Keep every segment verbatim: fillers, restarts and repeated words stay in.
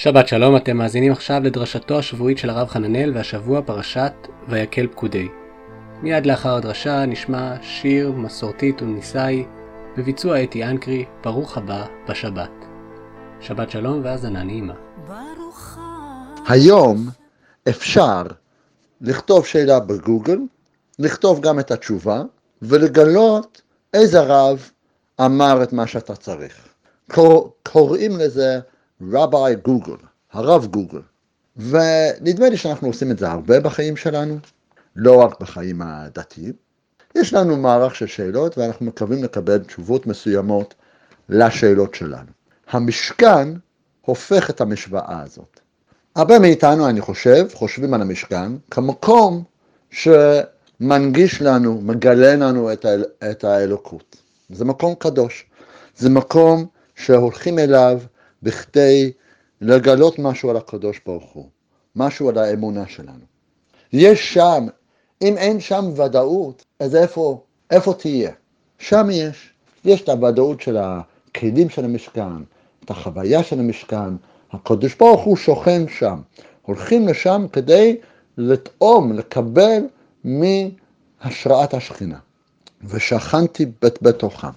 שבת שלום, אתם מאזינים עכשיו לדרשתו השבועית של הרב חננאל, והשבוע פרשת ויקהל פקודי. מיד לאחר הדרשה נשמע שיר מסורתי תוניסאי בביצוע אתי אנקרי, ברוך הבא בשבת. שבת שלום והאזנה נעימה. היום אפשר לכתוב שאלה בגוגל, לכתוב גם את התשובה ולגלות איזה רב אמר את מה שאתה צריך. קור... קוראים לזה רבי גוגל, הרב גוגל. ונדמה לי שאנחנו עושים את זה הרבה בחיים שלנו, לא רק בחיים הדתיים. יש לנו מערך של שאלות ואנחנו מקווים לקבל תשובות מסוימות לשאלות שלנו. המשכן הופך את המשוואה הזאת. הרבה מאיתנו, אני חושב, חושבים על המשכן כמקום שמנגיש לנו, מגלה לנו את, האל... את האלוקות. זה מקום קדוש. זה מקום שהולכים אליו בכדי לגלות משהו על הקדוש ברוך הוא, משהו על האמונה שלנו. יש שם, אם אין שם ודאות, אז איפה, איפה תהיה? שם יש, יש את הוודאות של הכלים של המשכן, את החוויה של המשכן, הקדוש ברוך הוא שוכן שם. הולכים לשם כדי לטעום, לקבל מהשראת השכינה. ושכנתי בת בתוכם.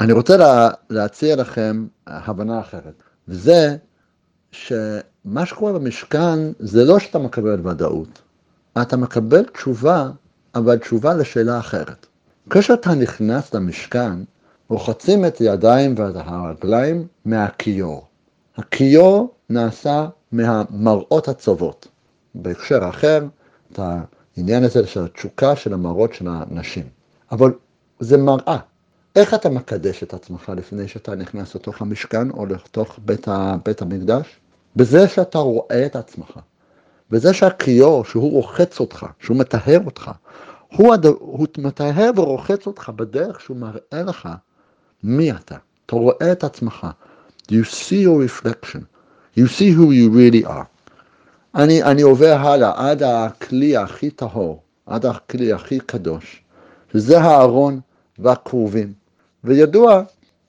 אני רוצה לה, להציע לכם הבנה אחרת. וזה שמה שקורה במשכן זה לא שאתה מקבל ודאות, אתה מקבל תשובה, אבל תשובה לשאלה אחרת. כשאתה נכנס למשכן, רוחצים את הידיים ואת הרגליים מהכיור. הכיור נעשה מהמראות הצובות. בהקשר אחר, את העניין הזה של התשוקה של המראות של הנשים. אבל זה מראה. איך אתה מקדש את עצמך לפני שאתה נכנס לתוך המשכן או לתוך בית, ה... בית המקדש? בזה שאתה רואה את עצמך. בזה שהכיור שהוא רוחץ אותך, שהוא מטהר אותך, הוא, הד... הוא מטהר ורוחץ אותך בדרך שהוא מראה לך מי אתה. אתה רואה את עצמך. You see your reflection. You see who you really are. אני, אני עובר הלאה עד הכלי הכי טהור, עד הכלי הכי קדוש. שזה הארון והקרובים. וידוע,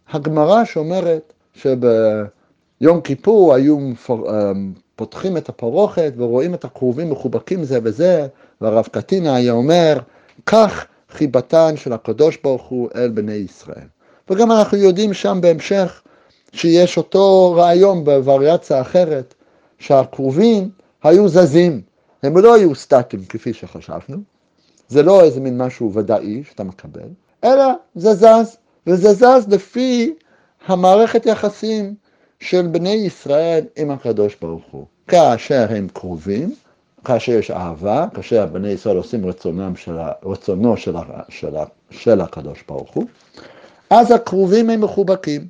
הגמרא שאומרת שביום כיפור היו פותחים את הפרוכת ורואים את הקרובים מחובקים זה וזה, והרב קטינה היה אומר, כך חיבתן של הקדוש ברוך הוא אל בני ישראל. וגם אנחנו יודעים שם בהמשך שיש אותו רעיון בווריאציה אחרת, שהקרובים היו זזים, הם לא היו סטטים כפי שחשבנו, זה לא איזה מין משהו ודאי שאתה מקבל, אלא זה זז, וזה זז לפי המערכת יחסים של בני ישראל עם הקדוש ברוך הוא. כאשר הם קרובים, כאשר יש אהבה, כאשר בני ישראל עושים רצונם של, רצונו של, של, של הקדוש ברוך הוא, אז הקרובים הם מחובקים,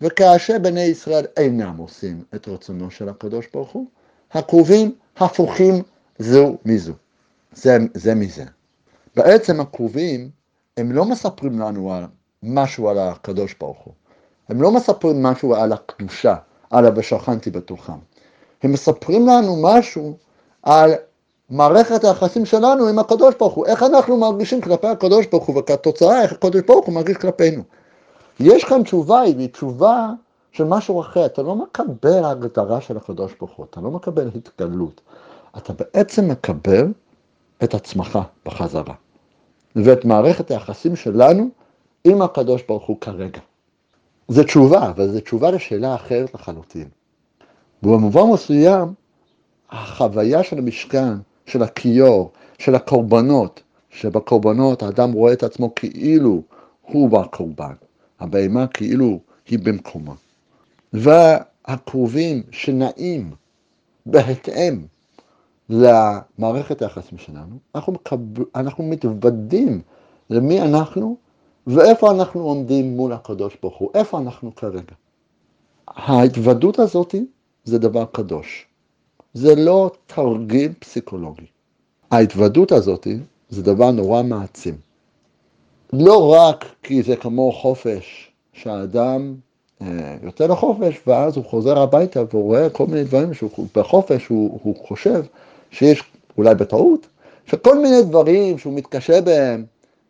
וכאשר בני ישראל אינם עושים את רצונו של הקדוש ברוך הוא, הקרובים הפוכים זו מזו. זה, זה מזה. בעצם הקרובים, הם לא מספרים לנו משהו על הקדוש ברוך הוא. הם לא מספרים משהו על הקדושה, על הבשכנתי בתוכם. הם מספרים לנו משהו על מערכת היחסים שלנו עם הקדוש ברוך הוא. איך אנחנו מרגישים כלפי הקדוש ברוך הוא, וכתוצאה איך הקדוש ברוך הוא מרגיש כלפינו. יש כאן תשובה, היא תשובה של משהו אחר. אתה לא מקבל הגדרה של הקדוש ברוך הוא, אתה לא מקבל התגלות. אתה בעצם מקבל את עצמך בחזרה, ואת מערכת היחסים שלנו עם הקדוש ברוך הוא כרגע. זו תשובה, אבל זו תשובה לשאלה אחרת לחלוטין. ובמובן מסוים, החוויה של המשכן, של הכיור, של הקורבנות, שבקורבנות האדם רואה את עצמו כאילו הוא בקורבן, הבהמה כאילו היא במקומה. והקרובים שנעים בהתאם, למערכת היחסים שלנו, אנחנו, מקב... אנחנו מתוודים למי אנחנו ואיפה אנחנו עומדים מול הקדוש ברוך הוא, איפה אנחנו כרגע. ההתוודות הזאת זה דבר קדוש, זה לא תרגיל פסיכולוגי. ההתוודות הזאת זה דבר נורא מעצים. לא רק כי זה כמו חופש, שהאדם אה, יוצא לחופש ואז הוא חוזר הביתה ורואה כל מיני דברים שבחופש הוא, הוא חושב, שיש אולי בטעות, שכל מיני דברים שהוא מתקשה בהם,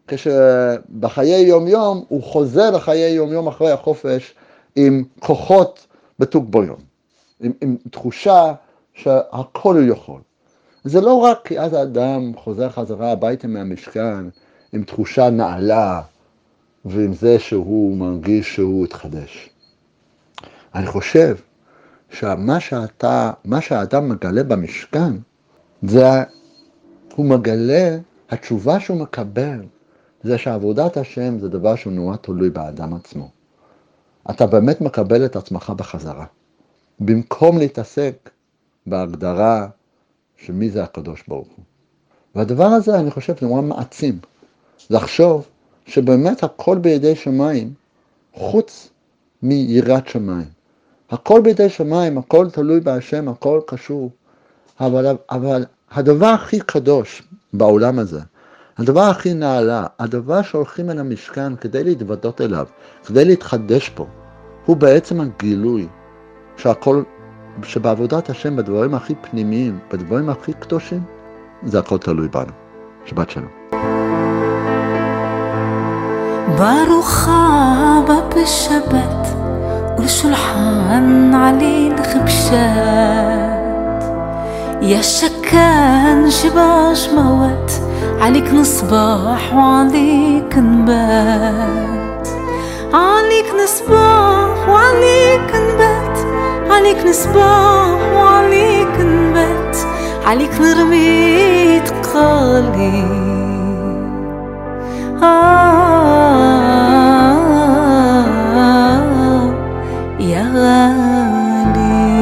כשבחיי יום יום הוא חוזר לחיי יום יום אחרי החופש עם כוחות בתוגבויון. עם, עם תחושה שהכל הוא יכול. זה לא רק כי אז האדם חוזר חזרה הביתה מהמשכן עם תחושה נעלה ועם זה שהוא מרגיש שהוא התחדש. אני חושב שמה שאתה, מה שהאדם מגלה במשכן, זה הוא מגלה, התשובה שהוא מקבל, זה שעבודת השם זה דבר שהוא נורא תלוי באדם עצמו. אתה באמת מקבל את עצמך בחזרה. במקום להתעסק בהגדרה שמי זה הקדוש ברוך הוא. והדבר הזה אני חושב נורא מעצים. לחשוב שבאמת הכל בידי שמיים, חוץ מיראת שמיים. הכל בידי שמיים, הכל תלוי בהשם, הכל קשור. אבל, אבל הדבר הכי קדוש בעולם הזה, הדבר הכי נעלה, הדבר שהולכים אל המשכן כדי להתוודות אליו, כדי להתחדש פה, הוא בעצם הגילוי שהכל, שבעבודת השם, בדברים הכי פנימיים, בדברים הכי קדושים, זה הכל תלוי בנו. שבת שלום. ברוך הבא בשבת ולשולחן עלי לחבשת ישקן שבש מוות عليك نصباح وعليك نبات عليك نصباح وعليك نبات عليك نصباح وعليك نبات عليك نرميت قلبي يا غالي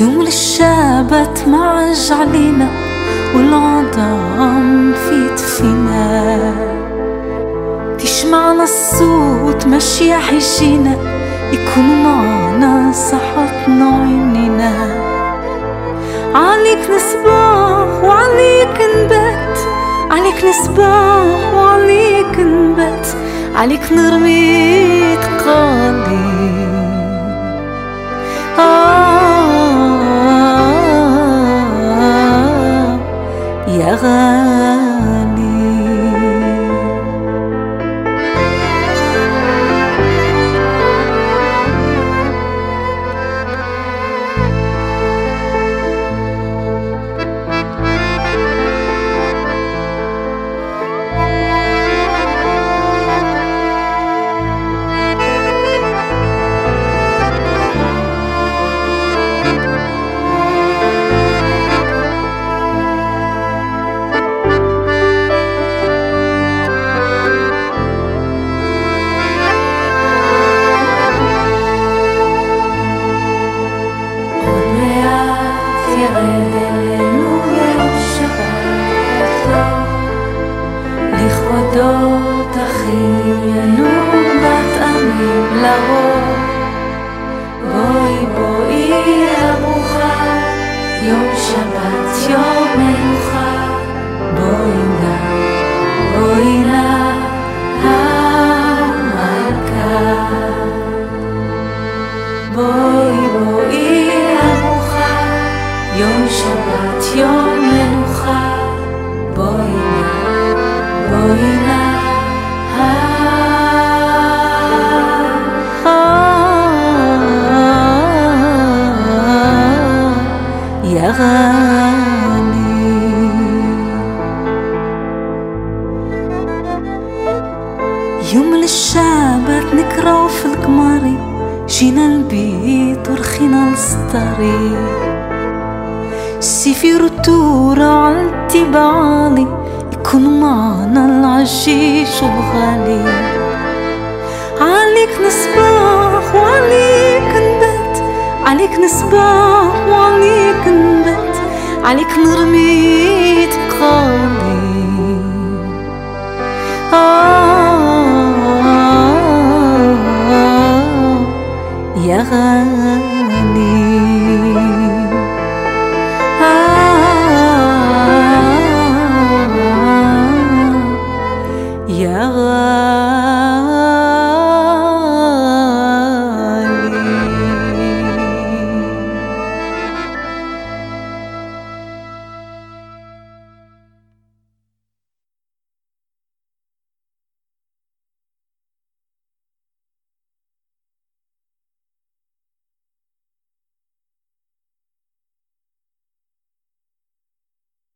يوم الشابت مع جعلنا والعظام في تفينا تشمعنا الصوت ماشي حشينا يكون معنا صحتنا عينينا عليك نصباح وعليك نبات عليك نصباح وعليك نبات عليك نرمي قلبي يا غالي عليك نصباح وعليك نبات عليك نرميت قلبي